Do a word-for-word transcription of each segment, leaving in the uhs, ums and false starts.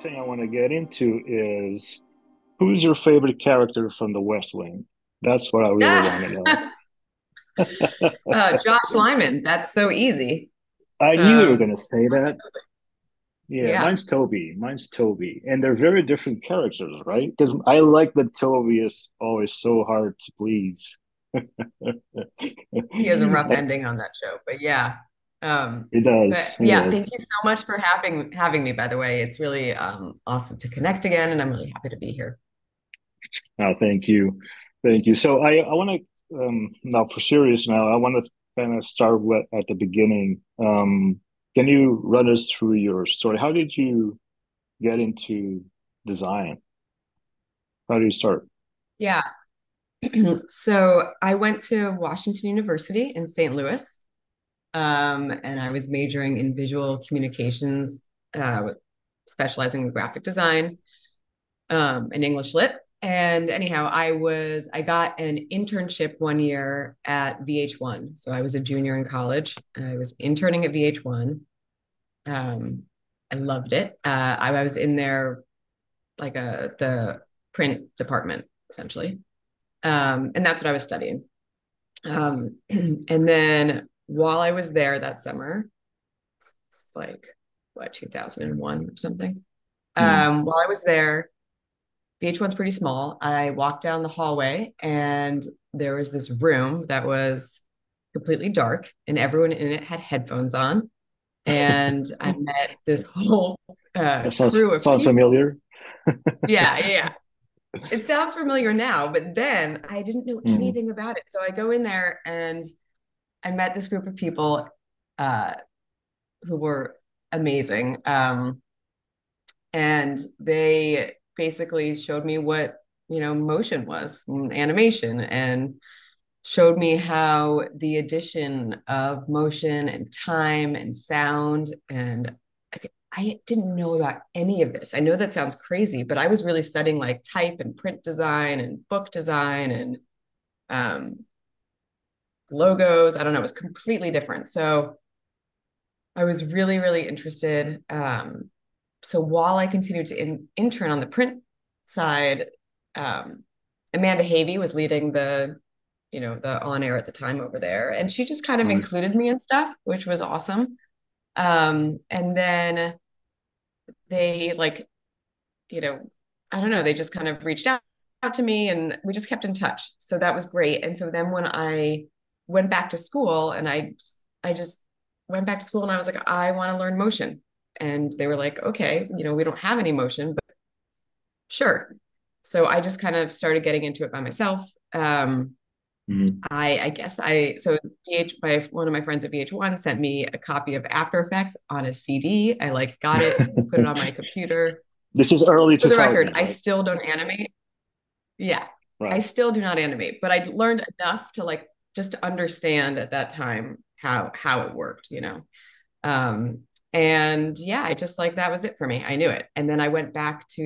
next thing I want to get into is, who's your favorite character from The West Wing? That's what I really want to know. uh, Josh Lyman. That's so easy. I knew um, you were going to say that. Yeah, yeah, mine's Toby. Mine's Toby. And they're very different characters, right? Because I like that Toby is always so hard to please. He has a rough ending on that show, but yeah. Um, it does. But, yeah, it does. Thank you so much for having having me, by the way. It's really um, awesome to connect again, and I'm really happy to be here. Oh, thank you. Thank you. So I, I want to, um, now for serious now, I want to kind of start with, at the beginning. Um, can you run us through your story? How did you get into design? How did you start? Yeah. So I went to Washington University in Saint Louis, um, and I was majoring in visual communications, uh, specializing in graphic design, um, and English lit. And anyhow, I was, I got an internship one year at V H one. So I was a junior in college. I was interning at V H one. Um, I loved it. Uh, I, I was in there, like a, the print department, essentially. Um, and that's what I was studying. Um, and then while I was there that summer, it's like, what, two thousand one or something? Mm-hmm. Um, while I was there, V H one's pretty small. I walked down the hallway and there was this room that was completely dark and everyone in it had headphones on. And I met this whole uh, that sounds, crew of sounds people. familiar. Yeah, yeah. It sounds familiar now, but then I didn't know mm. anything about it. So I go in there and I met this group of people uh, who were amazing. Um, and they... basically showed me what, you know, motion was, animation, and showed me how the addition of motion and time and sound. And I, I didn't know about any of this. I know that sounds crazy, but I was really studying like type and print design and book design and um, logos. I don't know. It was completely different. So I was really, really interested. Um, So while I continued to in, intern on the print side, um, Amanda Havey was leading the, you know, the on air at the time over there. And she just kind of nice. included me in stuff, which was awesome. Um, and then they like, you know, I don't know, they just kind of reached out, out to me and we just kept in touch. So that was great. And so then when I went back to school and I, I just went back to school and I was like, I want to learn motion. And they were like, okay, you know, we don't have any motion, but sure. So I just kind of started getting into it by myself. Um, mm-hmm. I, I guess I, so VH, my, one of my friends at V H one sent me a copy of After Effects on a C D. I like got it, put it on my computer. This is early two thousands. For the record, right? I still don't animate. Yeah, right. I still do not animate, but I learned enough to like, just to understand at that time how, how it worked, you know? Um, And yeah, I just like, that was it for me. I knew it. And then I went back to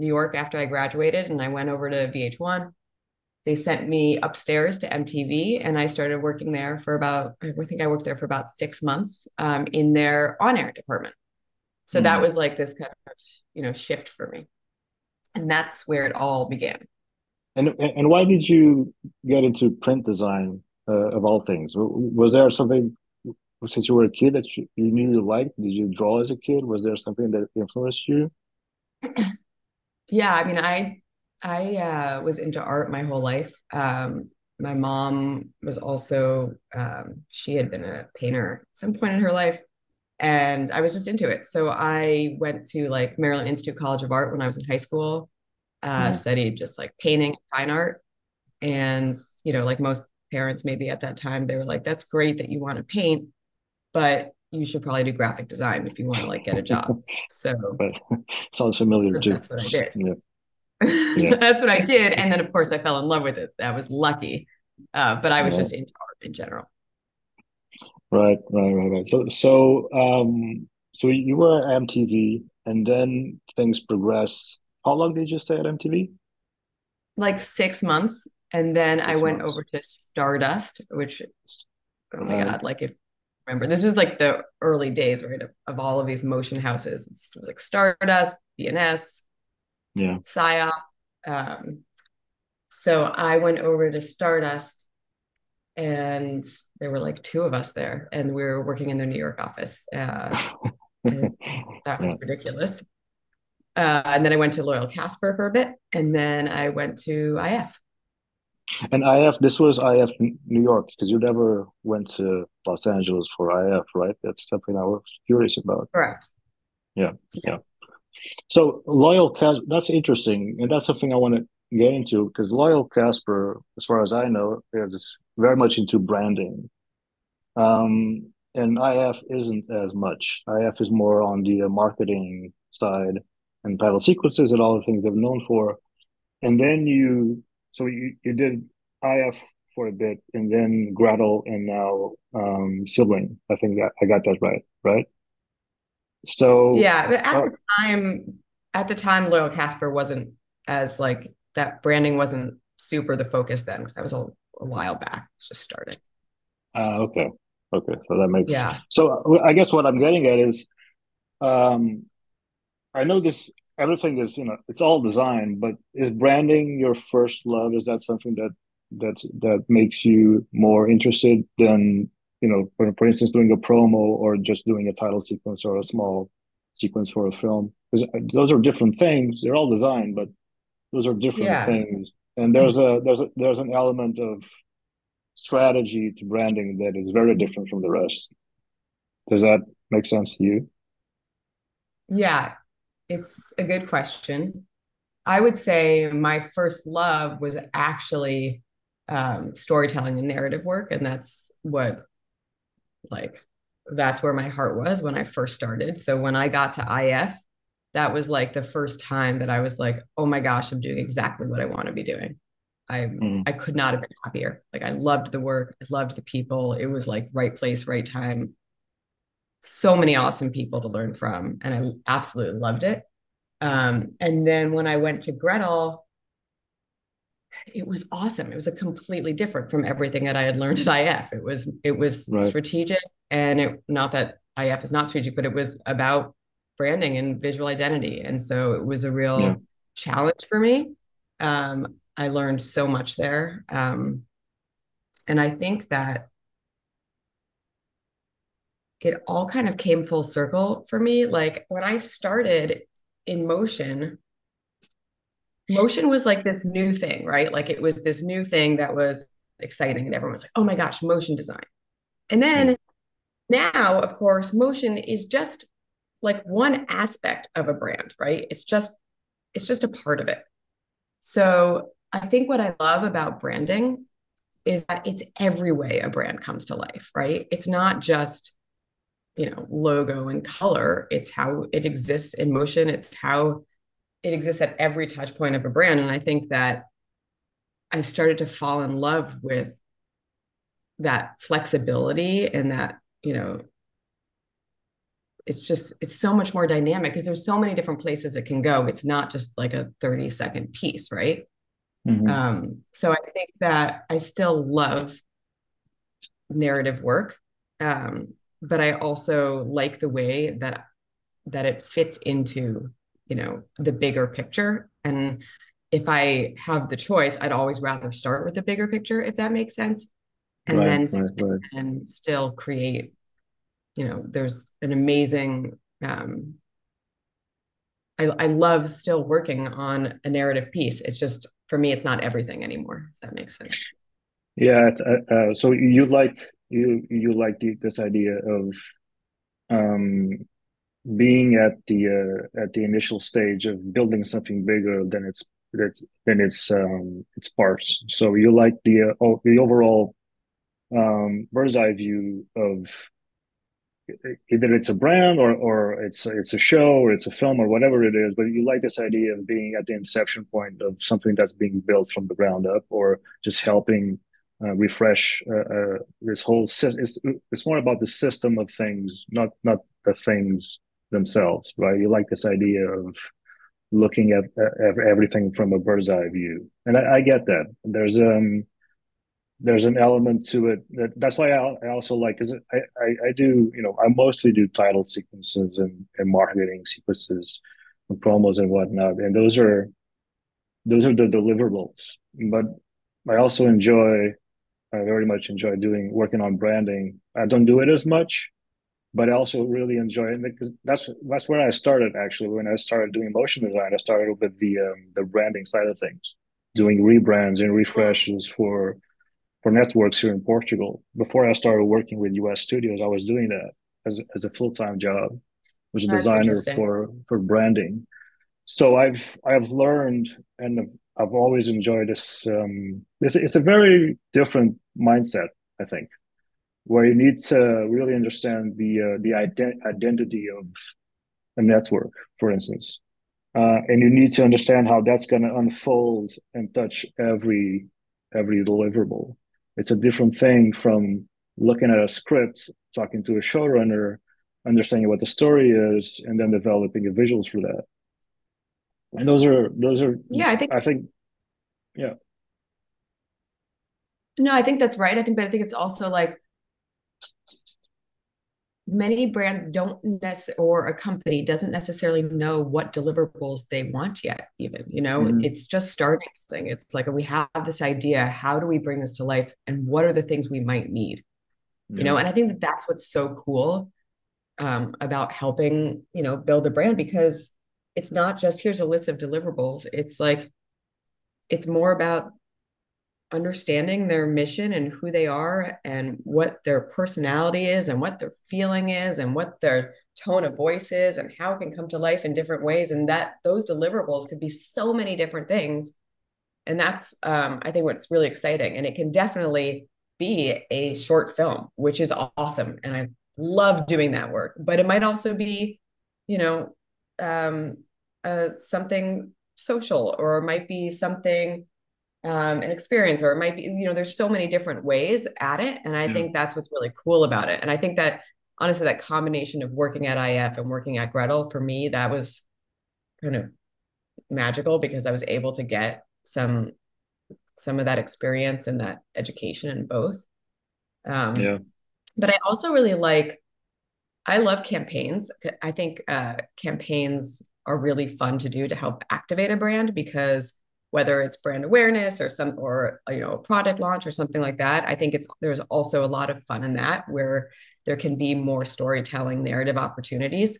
New York after I graduated and I went over to V H one. They sent me upstairs to M T V and I started working there for about, I think I worked there for about six months um, in their on-air department. So mm-hmm. that was like this kind of, you know, shift for me. And that's where it all began. And and why did you get into print design uh, of all things? Was there something... Since you were a kid that you knew you liked? Did you draw as a kid? Was there something that influenced you? Yeah, I mean, I I uh, was into art my whole life. Um, my mom was also, um, she had been a painter at some point in her life, and I was just into it. So I went to like Maryland Institute College of Art when I was in high school, uh, mm. studied just like painting and fine art. And, you know, like most parents maybe at that time, they were like, that's great that you want to paint, but you should probably do graphic design if you want to like get a job. So right. Sounds familiar so too. That's what I did. Yeah. Yeah. That's what I did. And then of course I fell in love with it. That was lucky. Uh, but I was right. just into art in general. Right, right, right, right. So, so, um, so you were at M T V and then things progressed. How long did you stay at M T V? Like six months. And then six I went months. over to Stardust, which, oh my right. God, like if remember. This was like the early days, right, of, of all of these motion houses. It was like Stardust, B N S, yeah, PSYOP. Um, so I went over to Stardust, and there were like two of us there, and we were working in the New York office. Uh, that was ridiculous. Uh, and then I went to Loyal Casper for a bit, and then I went to I F. And I F, this was I F New York, because you never went to Los Angeles for I F, right? That's something I was curious about. Correct. Yeah, yeah. So Loyal Casper, that's interesting, and that's something I want to get into, because Loyal Casper, as far as I know, is very much into branding. Um, and I F isn't as much. I F is more on the uh, marketing side, and title sequences and all the things they're known for. And then you, so you, you did I F for a bit, and then Gretel, and now um, Sibling. I think that I got that right, right? So yeah, but at uh, the time, at the time, Loyal Casper wasn't as like that. Branding wasn't super the focus then, because that was a, a while back. It's just starting. Uh, okay, okay, so that makes yeah. sense. So I guess what I'm getting at is, um, I know this, everything is, you know, it's all design, but is branding your first love? Is that something that that that makes you more interested than, you know, for, for instance, doing a promo or just doing a title sequence or a small sequence for a film? Because those are different things. They're all design, but those are different yeah. things. And there's a there's a, there's an element of strategy to branding that is very different from the rest. Does that make sense to you? Yeah. It's a good question. I would say my first love was actually um, storytelling and narrative work. And that's what, like, that's where my heart was when I first started. So when I got to I F, that was like the first time that I was like, oh my gosh, I'm doing exactly what I want to be doing. I mm. I could not have been happier. Like, I loved the work. I loved the people. It was like right place, right time. So many awesome people to learn from, and I absolutely loved it. Um, and then when I went to Gretel, it was awesome. It was a completely different from everything that I had learned at I F. It was it was right. strategic, and it, not that I F is not strategic, but it was about branding and visual identity. And so it was a real yeah. challenge for me. Um, I learned so much there. Um, and I think that it all kind of came full circle for me. Like, when I started in motion, motion was like this new thing, right? Like, it was this new thing that was exciting, and everyone was like, oh my gosh, motion design. And then now, of course, motion is just like one aspect of a brand, right? It's just, it's just a part of it. So I think what I love about branding is that it's every way a brand comes to life, right? It's not just, you know, logo and color. It's how it exists in motion. It's how it exists at every touch point of a brand. And I think that I started to fall in love with that flexibility, and that, you know, it's just, it's so much more dynamic, because there's so many different places it can go. It's not just like a thirty second piece, right? Mm-hmm. Um, so I think that I still love narrative work. Um, But I also like the way that that it fits into, you know, the bigger picture. And if I have the choice, I'd always rather start with the bigger picture, if that makes sense. And right, then right, right. and still create, you know, there's an amazing, um, I, I love still working on a narrative piece. It's just, for me, it's not everything anymore, if that makes sense. Yeah. Uh, uh, so you like... You you like the, this idea of um, being at the uh, at the initial stage of building something bigger than its than its um, its parts. So you like the uh, the overall um, bird's eye view of either it's a brand or or it's it's a show or it's a film or whatever it is. But you like this idea of being at the inception point of something that's being built from the ground up, or just helping. Uh, refresh uh, uh, this whole system. It's, it's more about the system of things, not not the things themselves, right? You like this idea of looking at, at everything from a bird's eye view, and I, I get that. There's um, there's an element to it that that's why I, I also like, because I, I, I do, you know, I mostly do title sequences and, and marketing sequences and promos and whatnot. And those are, those are the deliverables, but I also enjoy, I very much enjoy doing, working on branding. I don't do it as much, but I also really enjoy it because that's, that's where I started actually. When I started doing motion design, I started with the, um, the branding side of things, doing rebrands and refreshes for, for networks here in Portugal. Before I started working with U S studios, I was doing that as, as a full-time job, was a designer for, for branding. So I've I've learned, and I've always enjoyed this. Um, this it's a very different mindset, I think, where you need to really understand the uh, the ident- identity of a network, for instance, uh, and you need to understand how that's going to unfold and touch every every deliverable. It's a different thing from looking at a script, talking to a showrunner, understanding what the story is, and then developing the visuals for that. And those are, those are, yeah, I think, I think, yeah. No, I think that's right. I think, but I think it's also like many brands don't necessarily, or a company doesn't necessarily know what deliverables they want yet, even, you know, mm-hmm. It's just starting this thing. It's like, we have this idea, how do we bring this to life? And what are the things we might need, mm-hmm. you know? And I think that that's what's so cool um, about helping, you know, build a brand, because it's not just here's a list of deliverables. It's like, it's more about understanding their mission and who they are and what their personality is and what their feeling is and what their tone of voice is and how it can come to life in different ways. And that those deliverables could be so many different things. And that's, um, I think what's really exciting, and it can definitely be a short film, which is awesome. And I love doing that work, but it might also be, you know, um, uh, something social, or it might be something, um, an experience, or it might be, you know, there's so many different ways at it. And I yeah. think that's what's really cool about it. And I think that honestly, that combination of working at I F and working at Gretel, for me, that was kind of magical, because I was able to get some, some of that experience and that education in both. Um, yeah. But I also really like, I love campaigns. I think uh, campaigns are really fun to do to help activate a brand, because whether it's brand awareness or some, or, you know, a product launch or something like that, I think it's, there's also a lot of fun in that, where there can be more storytelling, narrative opportunities.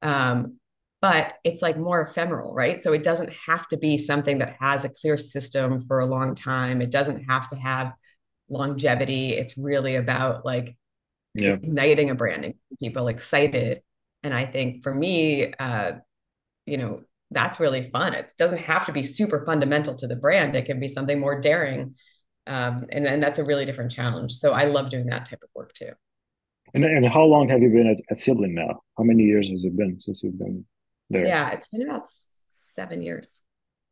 Um, but it's like more ephemeral, right? So it doesn't have to be something that has a clear system for a long time. It doesn't have to have longevity. It's really about like, yeah. igniting a brand and people excited. And I think for me, uh, you know, that's really fun. It doesn't have to be super fundamental to the brand. It can be something more daring. Um, and, and that's a really different challenge. So I love doing that type of work too. And, and how long have you been at, at Sibling now? How many years has it been since you've been there? Yeah, it's been about seven years.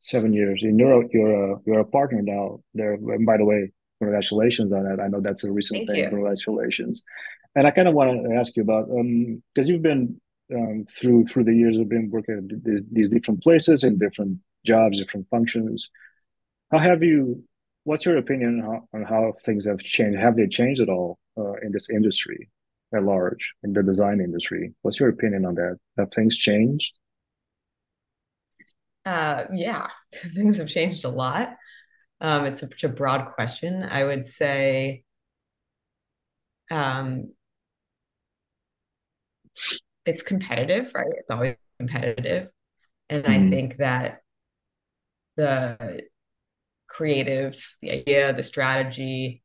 Seven years. And you're, you're, a, you're a partner now there. And by the way, congratulations on that. I know that's a recent Thank thing. You. Congratulations. And I kind of want to ask you about, um, because you've been um, through through the years, you've been working at th- th- these different places and different jobs, different functions. How have you, what's your opinion on how, on how things have changed? Have they changed at all uh, in this industry at large, in the design industry? What's your opinion on that? Have things changed? Uh, yeah, things have changed a lot. Um, it's such a broad question. I would say um, it's competitive, right? It's always competitive. And mm-hmm. I think that the creative, the idea, the strategy,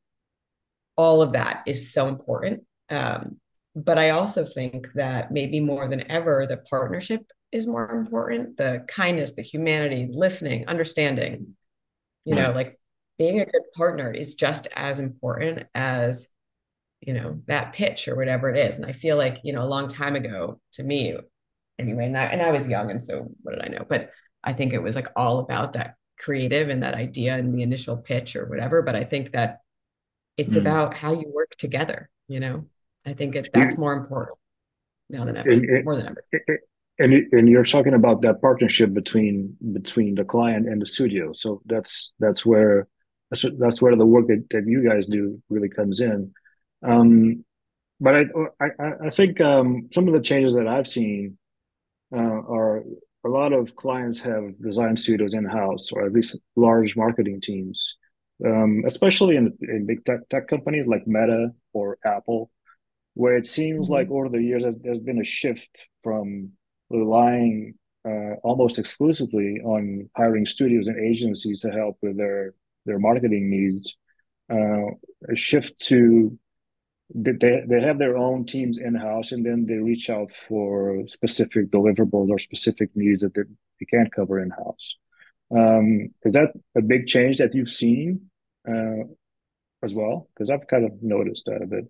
all of that is so important. Um, but I also think that maybe more than ever, the partnership is more important. The kindness, the humanity, listening, understanding. You know, like being a good partner is just as important as, you know, that pitch or whatever it is. And I feel like, you know, a long time ago to me anyway, and I, and I was young. And so what did I know? But I think it was like all about that creative and that idea and the initial pitch or whatever. But I think that it's mm. about how you work together. You know, I think it, that's more important now than ever, it, it, more than ever. It, it, And and you're talking about that partnership between between the client and the studio. So that's that's where That's that's where the work that, that you guys do really comes in. Um, but I I, I think um, some of the changes that I've seen uh, are a lot of clients have design studios in-house, or at least large marketing teams, um, especially in, in big tech, tech companies like Meta or Apple, where it seems mm-hmm. like over the years there's been a shift from relying uh, almost exclusively on hiring studios and agencies to help with their their marketing needs, uh, a shift to they they have their own teams in-house, and then they reach out for specific deliverables or specific needs that they, they can't cover in-house. Um, is that a big change that you've seen uh, as well? Because I've kind of noticed that a bit.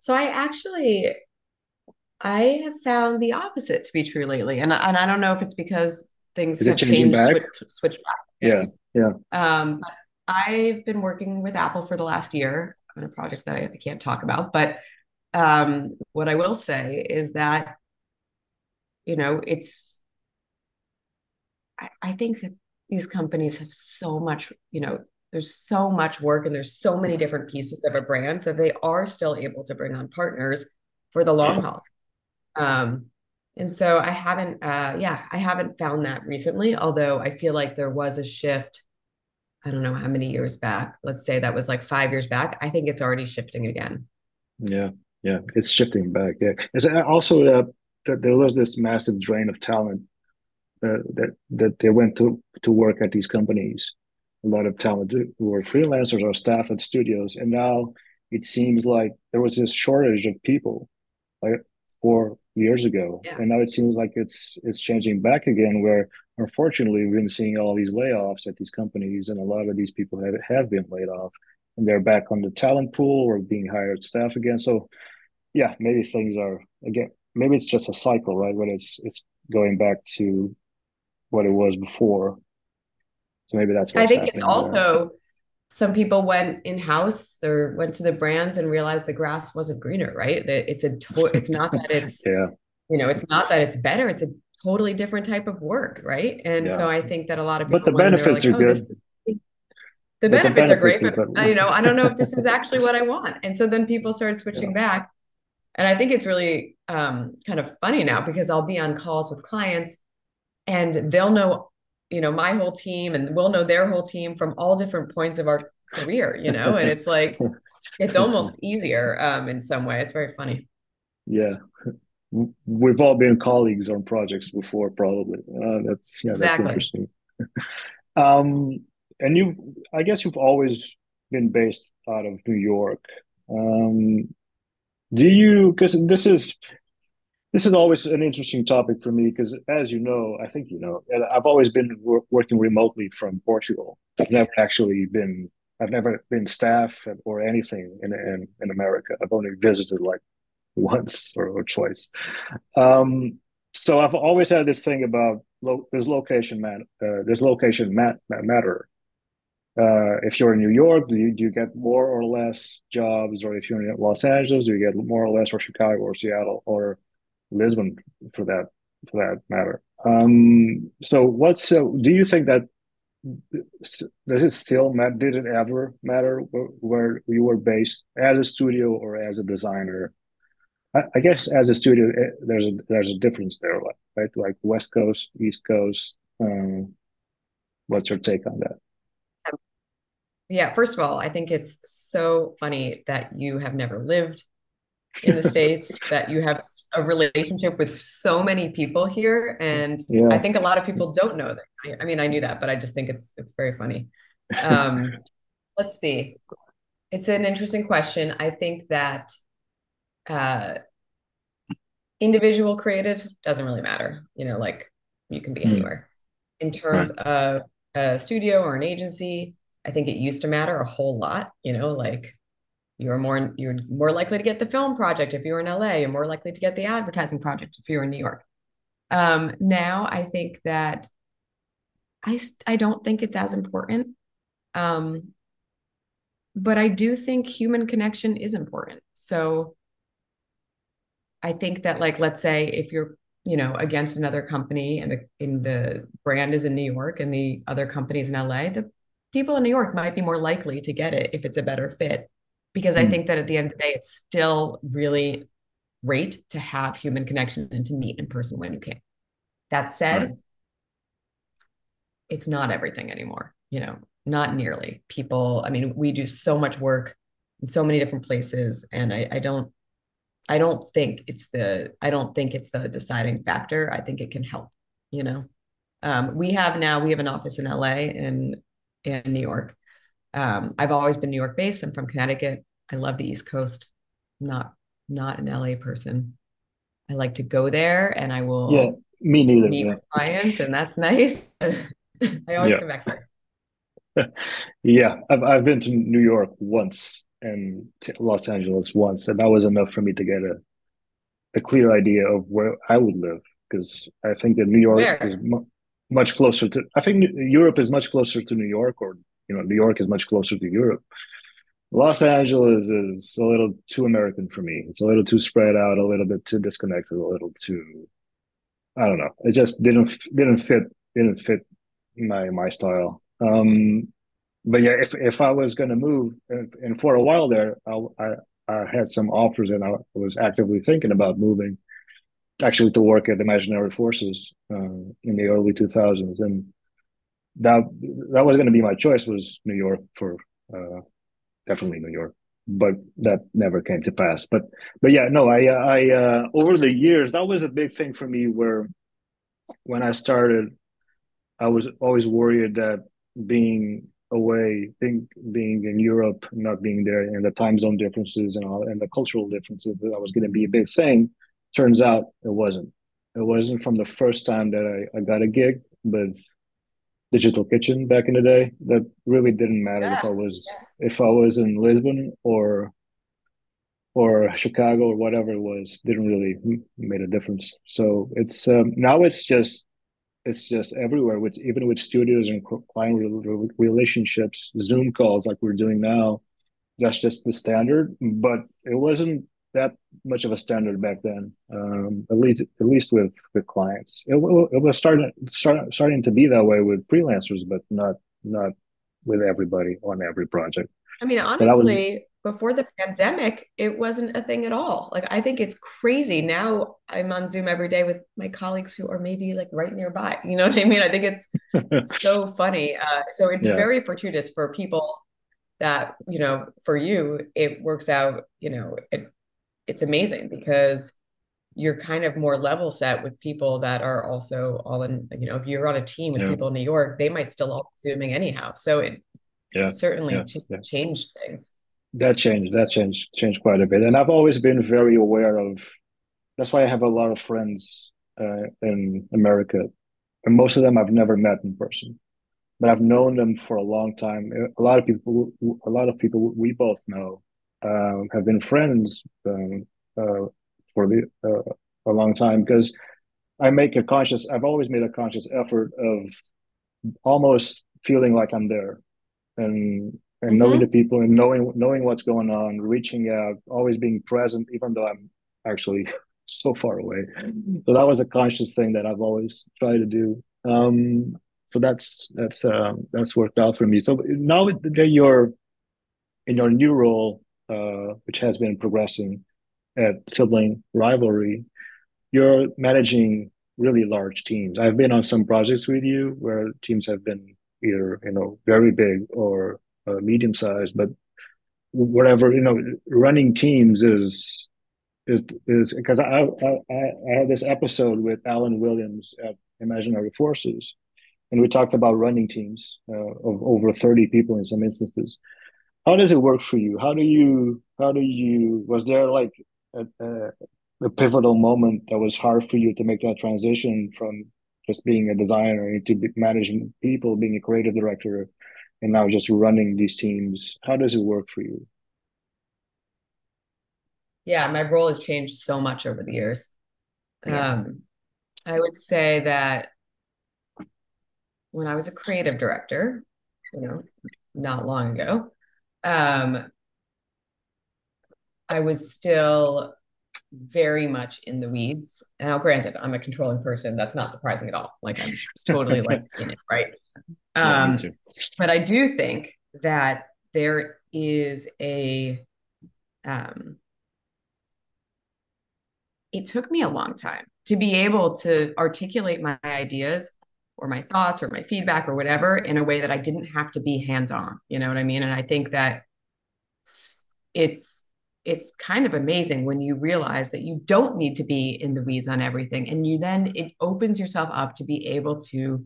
So I actually, I have found the opposite to be true lately. And, and I don't know if it's because things is have changed, switch, switch back. Yeah, yeah. Um, but I've been working with Apple for the last year on a project that I, I can't talk about. But um, what I will say is that, you know, it's, I, I think that these companies have so much, you know, there's so much work and there's so many different pieces of a brand. So they are still able to bring on partners for the long haul. Um, and so I haven't, uh, yeah, I haven't found that recently, although I feel like there was a shift. I don't know how many years back, let's say that was like five years back. I think it's already shifting again. Yeah. Yeah. It's shifting back. Yeah. It's also, uh, that there was this massive drain of talent uh, that, that they went to, to work at these companies. A lot of talent who were freelancers or staff at studios. And now it seems like there was this shortage of people like four years ago. Yeah. And now it seems like it's, it's changing back again, where unfortunately we've been seeing all these layoffs at these companies, and a lot of these people have, have been laid off, and they're back on the talent pool or being hired staff again. So yeah, maybe things are again, maybe it's just a cycle, right? But it's, it's going back to what it was before. So maybe that's what's I think it's also there. Some people went in-house or went to the brands and realized the grass wasn't greener, right? That it's a to- it's not that it's yeah. you know, it's not that it's better, it's a totally different type of work, right? And yeah. so I think that a lot of people, but the benefits like, are oh, good. Is- the, benefits the benefits are great, are but you know, I don't know if this is actually what I want. And so then people started switching yeah. back. And I think it's really um, kind of funny now, because I'll be on calls with clients and they'll know you know, my whole team, and we'll know their whole team from all different points of our career, you know, and it's like, it's almost easier um, in some way. It's very funny. Yeah. We've all been colleagues on projects before, probably. Uh, that's, yeah, exactly. That's interesting. um, and you've, I guess you've always been based out of New York. Um, do you, because this is, This is always an interesting topic for me because, as you know, I think you know, I've always been wor- working remotely from Portugal. I've never actually been, I've never been staff or anything in in, in America. I've only visited like once or, or twice. Um, so I've always had this thing about lo- there's location man, uh, there's location mat- matter. Uh, if you're in New York, do you, do you get more or less jobs? Or if you're in Los Angeles, do you get more or less, or Chicago or Seattle or Lisbon for that for that matter. Um, so what's so do you think that does it still matter? Did it ever matter where you were based as a studio or as a designer? I, I guess as a studio, there's a there's a difference there, right? Like West Coast, East Coast. Um, what's your take on that? Yeah, first of all, I think it's so funny that you have never lived in the States, that you have a relationship with so many people here. And yeah. I think a lot of people don't know that. I mean, I knew that, but I just think it's it's very funny. Um, let's see. It's an interesting question. I think that uh, individual creatives doesn't really matter. You know, like you can be anywhere. In terms of a studio or an agency, I think it used to matter a whole lot, you know, like You're more you're more likely to get the film project if you're in L A. You're more likely to get the advertising project if you're in New York. Um, now I think that I I don't think it's as important, um, but I do think human connection is important. So I think that, like, let's say if you're you know against another company and the in the brand is in New York and the other company's in L A, the people in New York might be more likely to get it if it's a better fit, because mm. I think that at the end of the day, it's still really great to have human connection and to meet in person when you can. That said, right. It's not everything anymore, you know, not nearly. People, I mean, we do so much work in so many different places, and I, I don't, I don't think it's the, I don't think it's the deciding factor. I think it can help, you know. Um, we have now, we have an office in L A and in New York. Um, I've always been New York based. I'm from Connecticut. I love the East Coast. I'm not, not an L A person. I like to go there, and I will yeah, me neither, meet yeah. with clients, and that's nice. I always yeah. come back there. yeah, I've, I've been to New York once and Los Angeles once, and that was enough for me to get a, a clear idea of where I would live, because I think that New York where? is mu much closer to, I think Europe is much closer to New York, or, you know, New York is much closer to Europe. Los Angeles is a little too American for me. It's a little too spread out, a little bit too disconnected, a little too, I don't know. It just didn't didn't fit didn't fit my my style. Um, but yeah, if if I was going to move, and for a while there, I, I I had some offers, and I was actively thinking about moving, actually to work at Imaginary Forces uh, in the early two thousands, and that that was going to be my choice, was New York for. Uh, Definitely New York, but that never came to pass. But but yeah, no, I I uh, over the years, that was a big thing for me, where when I started, I was always worried that being away, being, being in Europe, not being there, and the time zone differences and all, and the cultural differences, that was going to be a big thing. Turns out it wasn't. It wasn't from the first time that I, I got a gig, but Digital Kitchen back in the day, that really didn't matter yeah, if I was yeah. if I was in Lisbon or or Chicago or whatever it was, didn't really make a difference. So it's um, now it's just it's just everywhere, with even with studios and client re relationships, Zoom calls like we're doing now. That's just the standard, but it wasn't that much of a standard back then, um, at least at least with with clients. It, it was starting start, starting to be that way with freelancers, but not not with everybody on every project. I mean, honestly, was, before the pandemic, it wasn't a thing at all. Like, I think it's crazy now. I'm on Zoom every day with my colleagues who are maybe like right nearby. You know what I mean? I think it's so funny. Uh, so it's yeah. very fortuitous for people that, you know, for you, it works out. You know, it. It's amazing because you're kind of more level set with people that are also all in, you know, if you're on a team with yeah. people in New York, they might still all be Zooming anyhow. So it yeah. certainly yeah. Ch yeah. changed things. That changed, that changed, changed quite a bit. And I've always been very aware of, that's why I have a lot of friends uh, in America, and most of them I've never met in person, but I've known them for a long time. A lot of people, a lot of people we both know, Uh, have been friends um, uh, for the, uh, a long time, because I make a conscious, I've always made a conscious effort of almost feeling like I'm there, and and mm-hmm. knowing the people and knowing knowing what's going on, reaching out, always being present, even though I'm actually so far away. So that was a conscious thing that I've always tried to do. Um, so that's that's uh, that's worked out for me. So now that you're in your new role, Uh, which has been progressing at Sibling Rivalry, you're managing really large teams. I've been on some projects with you where teams have been either, you know, very big or uh, medium-sized, but whatever, you know, running teams is, is, because I, I, I had this episode with Alan Williams at Imaginary Forces, and we talked about running teams uh, of over thirty people in some instances. How does it work for you? How do you, how do you, was there like a, a, a pivotal moment that was hard for you to make that transition from just being a designer to managing people, being a creative director, and now just running these teams? How does it work for you? Yeah, my role has changed so much over the years. Yeah. Um, I would say that when I was a creative director, you know, not long ago, Um, I was still very much in the weeds. Now, granted, I'm a controlling person. That's not surprising at all. Like, I'm totally like in it, right? Um, yeah, but I do think that there is a, um, it took me a long time to be able to articulate my ideas or my thoughts or my feedback or whatever in a way that I didn't have to be hands-on. You know what I mean? And I think that it's, it's kind of amazing when you realize that you don't need to be in the weeds on everything. And you then, it opens yourself up to be able to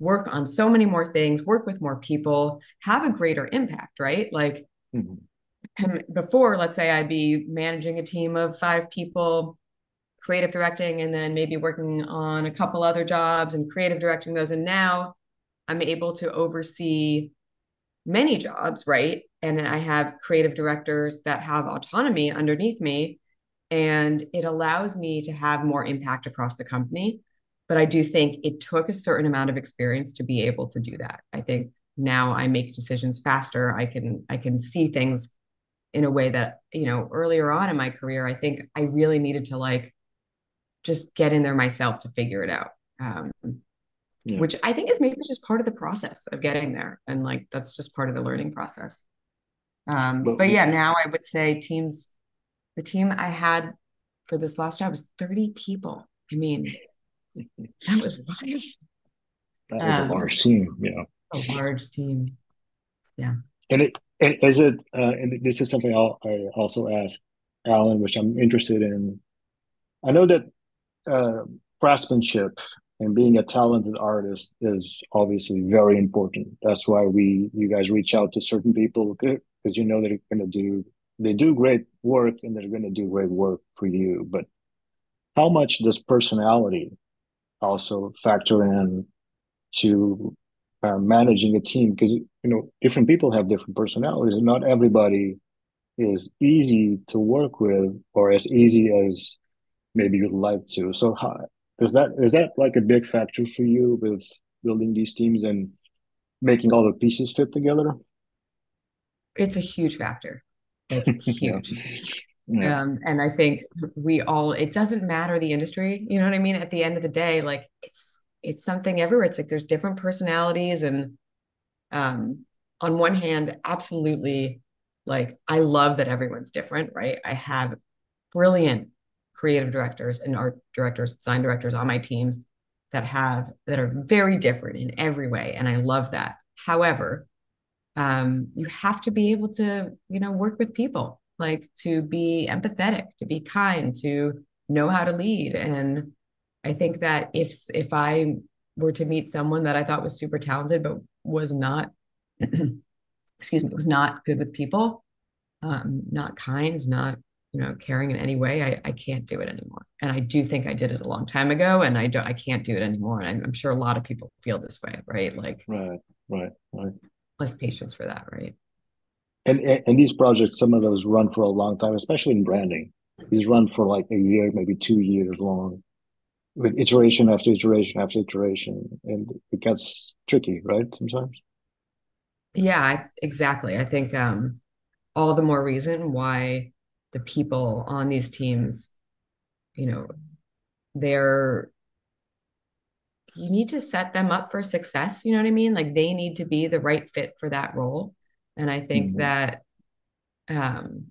work on so many more things, work with more people, have a greater impact, right? Like mm-hmm. before, let's say I'd be managing a team of five people, creative directing, and then maybe working on a couple other jobs and creative directing those. And now I'm able to oversee many jobs, right? And then I have creative directors that have autonomy underneath me, and it allows me to have more impact across the company. But I do think it took a certain amount of experience to be able to do that. I think now I make decisions faster. I can, I can see things in a way that, you know, earlier on in my career, I think I really needed to like, just get in there myself to figure it out. Um, yeah. Which I think is maybe just part of the process of getting there. And like, that's just part of the learning process. Um, but, but yeah, now I would say teams, the team I had for this last job was thirty people. I mean, that was wild. That was um, a large team, yeah. A large team, yeah. And it, and is it, uh, and this is something I'll, I also ask Alan, which I'm interested in. I know that uh, craftsmanship and being a talented artist is obviously very important. That's why we, you guys reach out to certain people because you know they're going to do, they do great work and they're going to do great work for you. But how much does personality also factor in to uh, managing a team? Because, you know, different people have different personalities and not everybody is easy to work with or as easy as maybe you'd like to. So how, is that is that like a big factor for you with building these teams and making all the pieces fit together? It's a huge factor. It's huge. Yeah. Um, and I think we all, it doesn't matter the industry, you know what I mean? At the end of the day, like it's, it's something everywhere. It's like there's different personalities. And um, on one hand, absolutely, like I love that everyone's different, right? I have brilliant creative directors and art directors, design directors on my teams that have, that are very different in every way. And I love that. However, um, you have to be able to, you know, work with people, like to be empathetic, to be kind, to know how to lead. And I think that if, if I were to meet someone that I thought was super talented, but was not, excuse me, was not good with people, um, not kind, not, you know, caring in any way, I, I can't do it anymore. And I do think I did it a long time ago and I don't, I can't do it anymore. And I'm, I'm sure a lot of people feel this way, right? Like, right, right, right. Less patience for that, right? And, and and these projects, some of those run for a long time, especially in branding. These run for like a year, maybe two years long, with iteration after iteration after iteration. And it gets tricky, right? Sometimes. Yeah, exactly. I think um, all the more reason why the people on these teams, you know, they're, you need to set them up for success. You know what I mean? Like they need to be the right fit for that role. And I think mm-hmm. that um,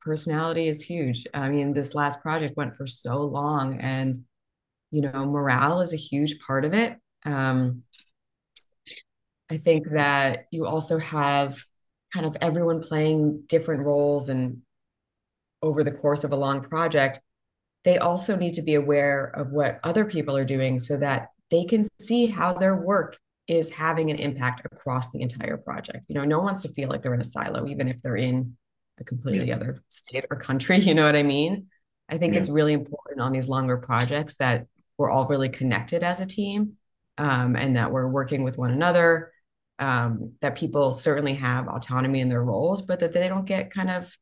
personality is huge. I mean, this last project went for so long and, you know, morale is a huge part of it. Um, I think that you also have kind of everyone playing different roles and over the course of a long project, they also need to be aware of what other people are doing so that they can see how their work is having an impact across the entire project. You know, no one wants to feel like they're in a silo, even if they're in a completely yeah. other state or country, you know what I mean? I think yeah. it's really important on these longer projects that we're all really connected as a team um, and that we're working with one another. Um, that people certainly have autonomy in their roles, but that they don't get kind of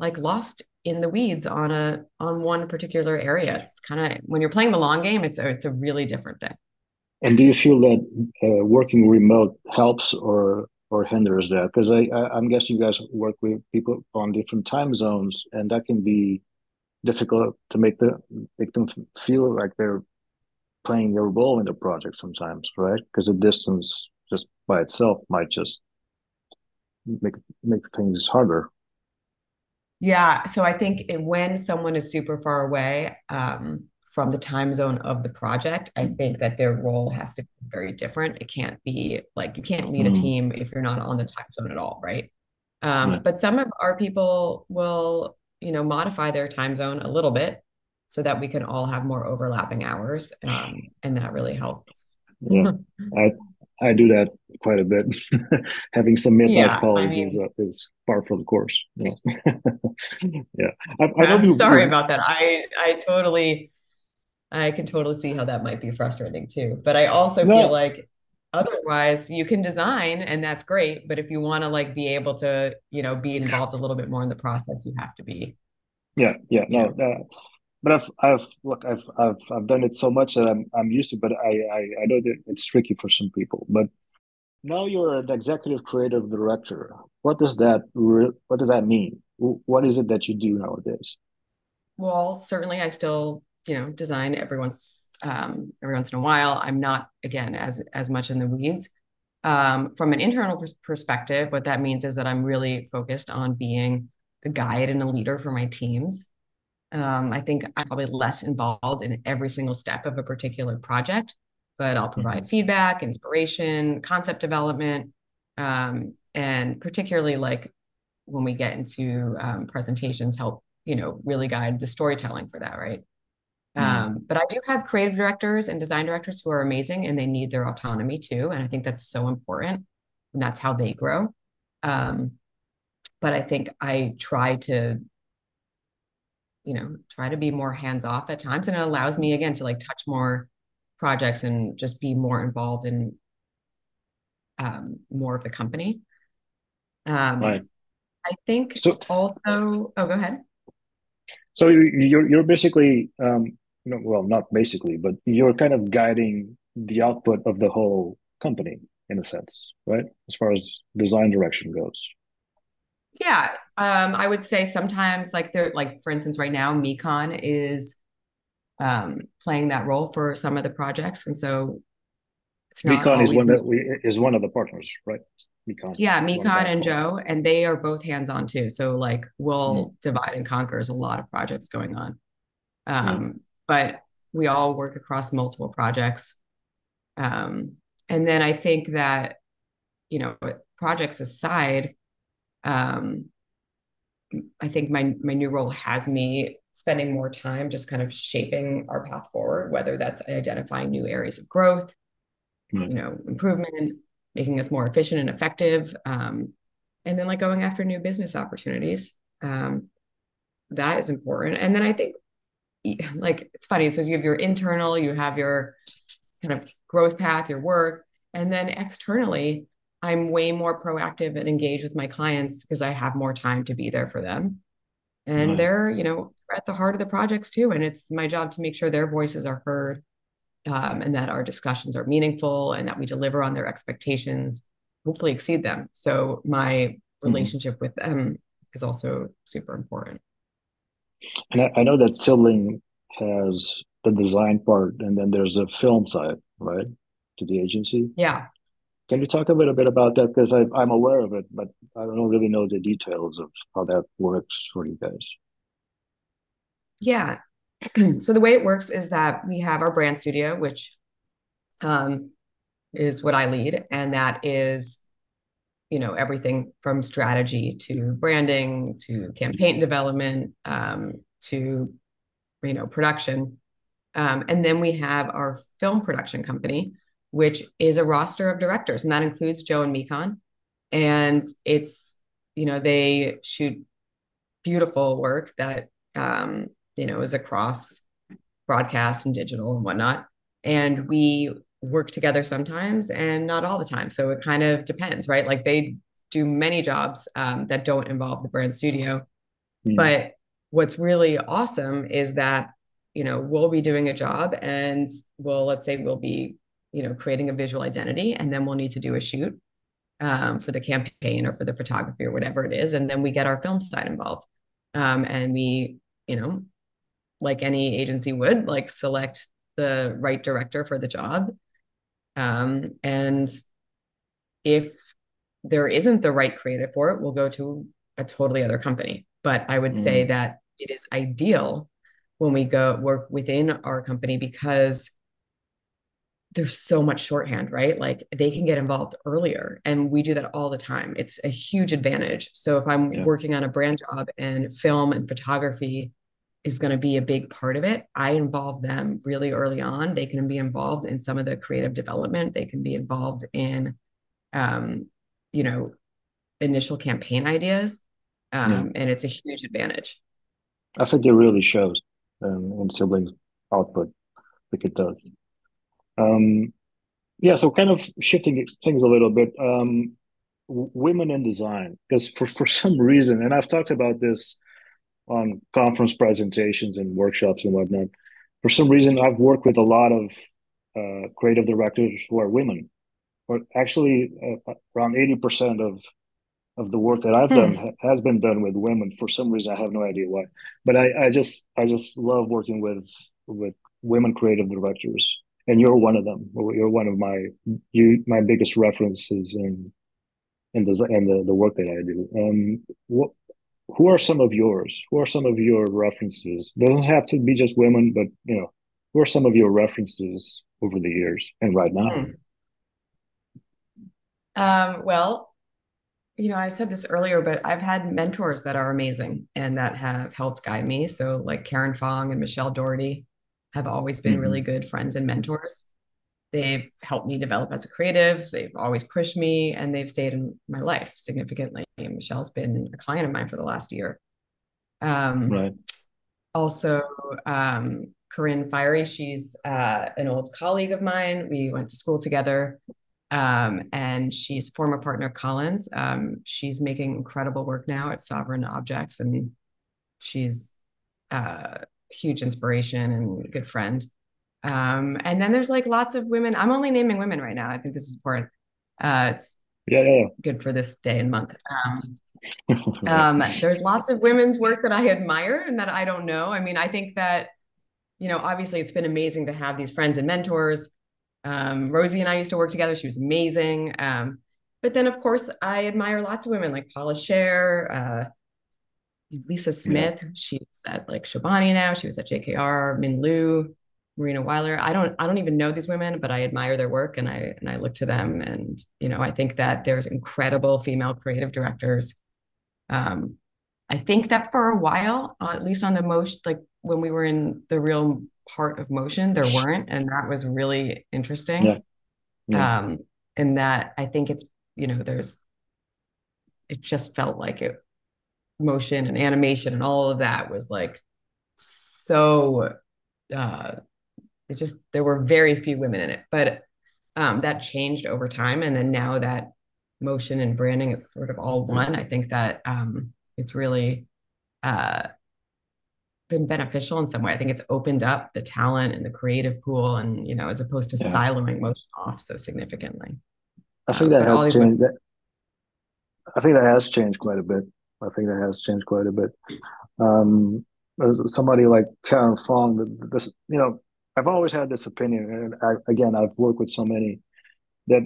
like lost in the weeds on a on one particular area. It's kind of when you're playing the long game, it's a, it's a really different thing. And do you feel that uh, working remote helps or or hinders that? Because I, I, I'm guessing you guys work with people on different time zones, and that can be difficult to make the make them feel like they're playing their role in the project sometimes, right? Because the distance just by itself might just make make things harder. Yeah, so I think it, when someone is super far away um, from the time zone of the project, I think that their role has to be very different. It can't be like, you can't lead mm. a team if you're not on the time zone at all, right? Um, yeah. But some of our people will, you know, modify their time zone a little bit so that we can all have more overlapping hours, um, and that really helps. Yeah, I I do that quite a bit. Having some midlife yeah, colleagues I mean, is, uh, is far from the course. Yeah, yeah. I, I I'm do, sorry you, about that. I, I totally, I can totally see how that might be frustrating too. But I also no. feel like otherwise you can design and that's great. But if you want to like be able to, you know, be involved a little bit more in the process, you have to be. Yeah, yeah, no. Yeah. Uh, But I've I've look I've I've I've done it so much that I'm I'm used to. But I, I I know that it's tricky for some people. But now you're an executive creative director. What does that what does that mean? What is it that you do nowadays? Well, certainly I still you know design every once um, every once in a while. I'm not again as as much in the weeds. Um, from an internal perspective, what that means is that I'm really focused on being a guide and a leader for my teams. Um, I think I'm probably less involved in every single step of a particular project, but I'll provide mm-hmm. feedback, inspiration, concept development, um, and particularly like when we get into um, presentations, help, you know, really guide the storytelling for that, right? Mm-hmm. Um, but I do have creative directors and design directors who are amazing and they need their autonomy too. And I think that's so important and that's how they grow. Um, but I think I try to you know, try to be more hands-off at times. And it allows me again to like touch more projects and just be more involved in um, more of the company. Um, right. I think so, also, oh, go ahead. So you're, you're basically, um, no, well, not basically, but you're kind of guiding the output of the whole company in a sense, right? As far as design direction goes. Yeah, um, I would say sometimes like they're like, for instance, right now, Mikon is um, playing that role for some of the projects. And so it's not Mikon is one that we, is one of the partners, right? Mikon. Yeah, Mikon and Joe, and they are both hands-on too. So like we'll mm-hmm. divide and conquer is a lot of projects going on. Um, mm-hmm. But we all work across multiple projects. Um, and then I think that, you know, projects aside, Um, I think my, my new role has me spending more time just kind of shaping our path forward, whether that's identifying new areas of growth, mm-hmm. you know, improvement, making us more efficient and effective. Um, and then like going after new business opportunities. Um, that is important. And then I think like, it's funny. So you have your internal, you have your kind of growth path, your work, and then externally, I'm way more proactive and engaged with my clients because I have more time to be there for them. And right. they're, you know, at the heart of the projects too. And it's my job to make sure their voices are heard um, and that our discussions are meaningful and that we deliver on their expectations, hopefully exceed them. So my relationship mm-hmm. with them is also super important. And I, I know that Sibling has the design part and then there's a film side, right? To the agency. Yeah. Can you talk a little bit about that? Because I'm aware of it, but I don't really know the details of how that works for you guys. Yeah. So the way it works is that we have our brand studio, which um, is what I lead. And that is, you know, everything from strategy to branding, to campaign development, um, to, you know, production. Um, and then we have our film production company, which is a roster of directors. And that includes Joe and Mikon. And it's, you know, they shoot beautiful work that, um, you know, is across broadcast and digital and whatnot. And we work together sometimes and not all the time. So it kind of depends, right? Like they do many jobs um, that don't involve the brand studio. Mm-hmm. But what's really awesome is that, you know, we'll be doing a job and we'll, let's say we'll be, you know, creating a visual identity, and then we'll need to do a shoot. um, for the campaign or for the photography or whatever it is. And then we get our film side involved. Um, and we, you know, like any agency would, like select the right director for the job. Um, and if there isn't the right creative for it, we'll go to a totally other company. But I would mm-hmm. say that it is ideal when we go work within our company, because there's so much shorthand, right? Like they can get involved earlier, and we do that all the time. It's a huge advantage. So if I'm yeah. working on a brand job and film and photography is going to be a big part of it, I involve them really early on. They can be involved in some of the creative development. They can be involved in, um, you know, initial campaign ideas. Um, yeah. And it's a huge advantage. I think it really shows um, in Sibling's output. I think it does. Um, yeah, so kind of shifting things a little bit, um, w- women in design, because for, for some reason, and I've talked about this on conference presentations and workshops and whatnot, for some reason, I've worked with a lot of uh, creative directors who are women, or actually uh, around eighty percent of, of the work that I've done hmm. ha- has been done with women. For some reason, I have no idea why, but I, I just, I just love working with, with women creative directors. And you're one of them. You're one of my you my biggest references in in the in the, the work that I do. Um, what, who are some of yours? Who are some of your references? Doesn't have to be just women, but you know, who are some of your references over the years and right now? Um, well, you know, I said this earlier, but I've had mentors that are amazing and that have helped guide me. So, like Karen Fong and Michelle Doherty have always been really good friends and mentors. They've helped me develop as a creative. They've always pushed me, and they've stayed in my life significantly. And Michelle's been a client of mine for the last year. Um, right. Also, um, Corinne Fiery, she's uh, an old colleague of mine. We went to school together, um, and she's former partner of Collins. Um, she's making incredible work now at Sovereign Objects, and she's uh, huge inspiration and good friend. Um, and then there's like lots of women. I'm only naming women right now. I think this is important. Uh, it's yeah, yeah, yeah. good for this day and month. Um, um, there's lots of women's work that I admire and that I don't know. I mean, I think that, you know, obviously it's been amazing to have these friends and mentors. Um, Rosie and I used to work together. She was amazing. Um, but then of course I admire lots of women like Paula Scher, uh, Lisa Smith, yeah. she's at like Shobani now. She was at J K R, Min Lu, Marina Weiler. I don't, I don't even know these women, but I admire their work and I and I look to them. And you know, I think that there's incredible female creative directors. Um, I think that for a while, uh, at least on the most, like when we were in the real part of motion, there weren't, and that was really interesting. Yeah. Yeah. Um, and that I think it's you know, there's, it just felt like it. Motion and animation and all of that was like so uh it just there were very few women in it, but um that changed over time, and then now that motion and branding is sort of all one, I think that um it's really uh been beneficial in some way. I think it's opened up the talent and the creative pool, and you know, as opposed to yeah. siloing motion off so significantly. I think um, that has changed women- that, I think that has changed quite a bit. I think that has changed quite a bit. Um, somebody like Karen Fong, this, you know, I've always had this opinion, and I, again, I've worked with so many, that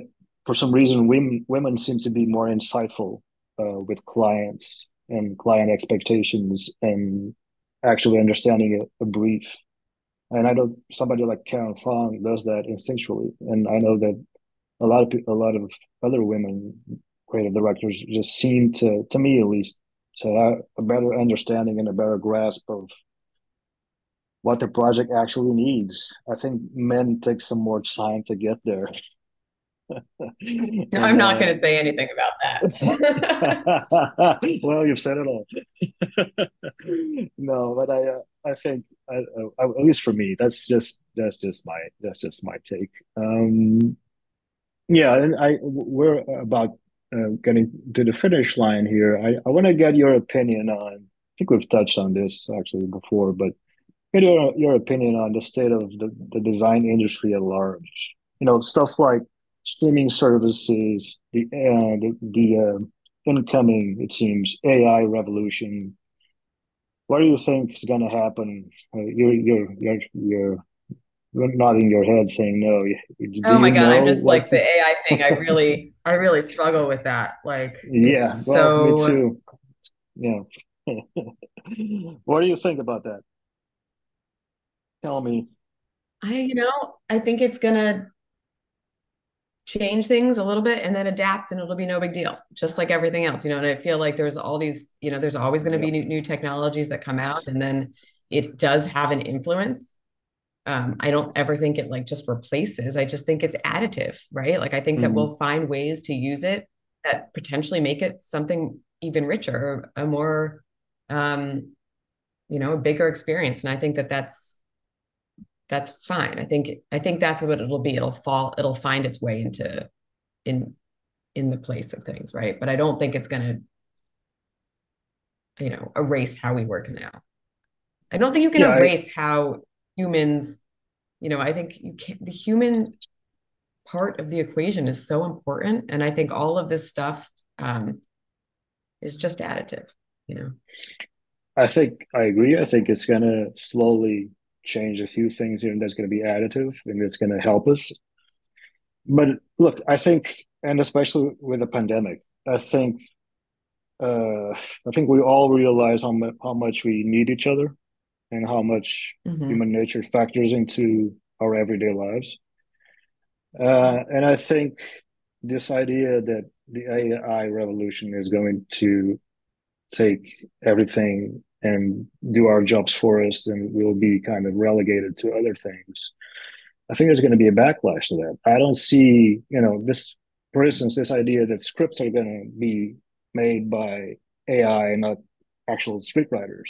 for some reason, women, women seem to be more insightful uh, with clients and client expectations and actually understanding a, a brief. And I know somebody like Karen Fong does that instinctually, and I know that a lot of a lot of other women creative directors just seem to, to me at least, to have a better understanding and a better grasp of what the project actually needs. I think men take some more time to get there. No, I'm not uh, going to say anything about that. Well, you've said it all. No, but I, uh, I think, I, I, at least for me, that's just that's just my that's just my take. Um, yeah, and I we're about. Uh, getting to the finish line here, I, I want to get your opinion on, I think we've touched on this actually before, but get your, your opinion on the state of the, the design industry at large. You know, stuff like streaming services, the uh, the, the uh, incoming, it seems, A I revolution. What do you think is going to happen? Uh, you're you're you're you're nodding your head, saying no. Do oh my God! I'm just like the this? A I thing. I really I really struggle with that. Like yeah, so well, me too. Yeah. What do you think about that? Tell me. I you know I think it's gonna change things a little bit and then adapt, and it'll be no big deal, just like everything else, you know. And I feel like there's all these, you know, there's always going to be new, new technologies that come out, and then it does have an influence. Um, I don't ever think it like just replaces. I just think it's additive, right? Like I think mm-hmm. that we'll find ways to use it that potentially make it something even richer, a more, um, you know, a bigger experience. And I think that that's that's fine. I think, I think that's what it'll be. It'll fall, it'll find its way into, in, in the place of things. Right. But I don't think it's going to, you know, erase how we work now. I don't think you can yeah, erase I... how humans, you know, I think you can't, the human part of the equation is so important. And I think all of this stuff um, is just additive, you know? I think I agree. I think it's going to slowly change a few things here and that's going to be additive and that's going to help us. But look, I think, and especially with the pandemic, I think uh, I think we all realize how, mu- how much we need each other and how much mm-hmm. human nature factors into our everyday lives. Uh, and I think this idea that the A I revolution is going to take everything and do our jobs for us, and we'll be kind of relegated to other things. I think there's going to be a backlash to that. I don't see, you know, this, for instance, this idea that scripts are going to be made by A I and not actual scriptwriters.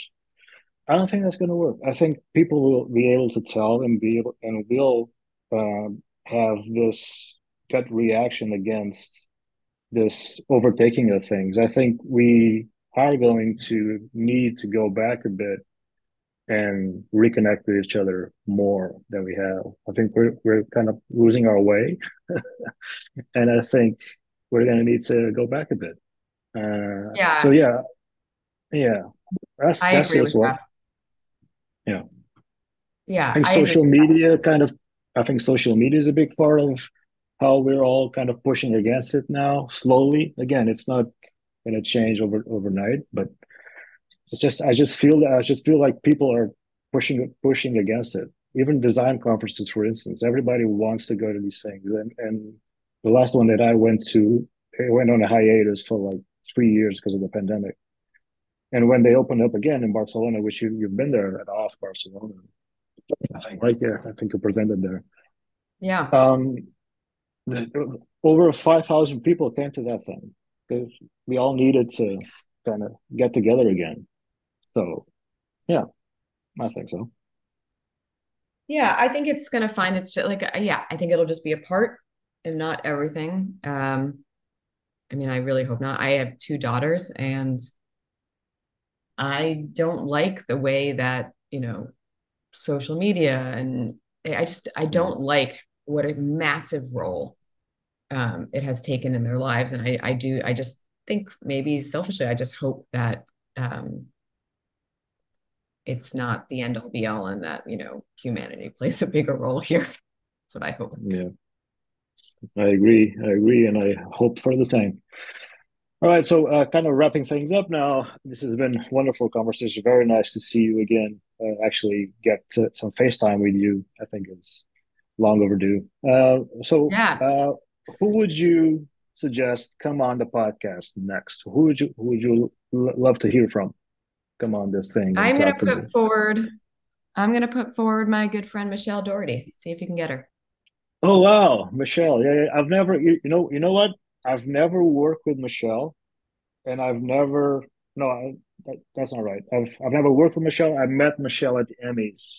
I don't think that's going to work. I think people will be able to tell and be able, and will uh, have this gut reaction against this overtaking of things. I think we are going to need to go back a bit and reconnect with each other more than we have. I think we're we're kind of losing our way, and I think we're going to need to go back a bit. Uh, yeah. So yeah, yeah. That's, I that's agree with what, that. Yeah. Yeah. I think I social media kind of. I think social media is a big part of how we're all kind of pushing against it now. Slowly, again, it's not going to change over overnight, but it's just I just feel that I just feel like people are pushing pushing against it. Even design conferences, for instance, everybody wants to go to these things, and and the last one that I went to, it went on a hiatus for like three years because of the pandemic. And when they opened up again in Barcelona, which you you've been there at off Barcelona, I think right there, I think you presented there. Yeah. Um, over five thousand people came to that thing. We all needed to kind of get together again. So, yeah, I think so. Yeah, I think it's going to find its like, yeah, I think it'll just be a part and not everything. Um, I mean, I really hope not. I have two daughters and I don't like the way that, you know, social media and I just, I don't like what a massive role Um, it has taken in their lives. And I, I do, I just think maybe selfishly, I just hope that um, it's not the end all be all and that, you know, humanity plays a bigger role here. That's what I hope. Yeah, I agree. I agree. And I hope for the same. All right. So uh, kind of wrapping things up now, this has been a wonderful conversation. Very nice to see you again. Uh, actually get to, some FaceTime with you. I think it's long overdue. Uh, so yeah. Uh, Who would you suggest come on the podcast next? Who would you who would you l- love to hear from? Come on this thing. I'm going to put forward. I'm going to put forward my good friend Michelle Doherty. See if you can get her. Oh wow, Michelle! Yeah, yeah. I've never. You, you know. You know what? I've never worked with Michelle, and I've never. No, I, that, that's not right. I've I've never worked with Michelle. I met Michelle at the Emmys,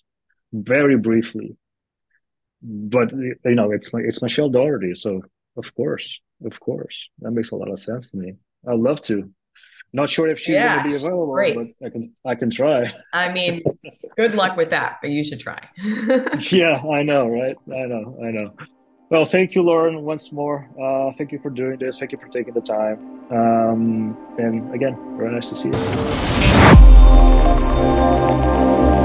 very briefly. But you know, it's it's Michelle Doherty, so. Of course, of course. That makes a lot of sense to me. I'd love to. Not sure if she's yeah, going to be available, great. But I can I can try. I mean, good luck with that, but you should try. Yeah, I know, right? I know, I know. Well, thank you, Lauren, once more. Uh, thank you for doing this. Thank you for taking the time. Um, and again, very nice to see you.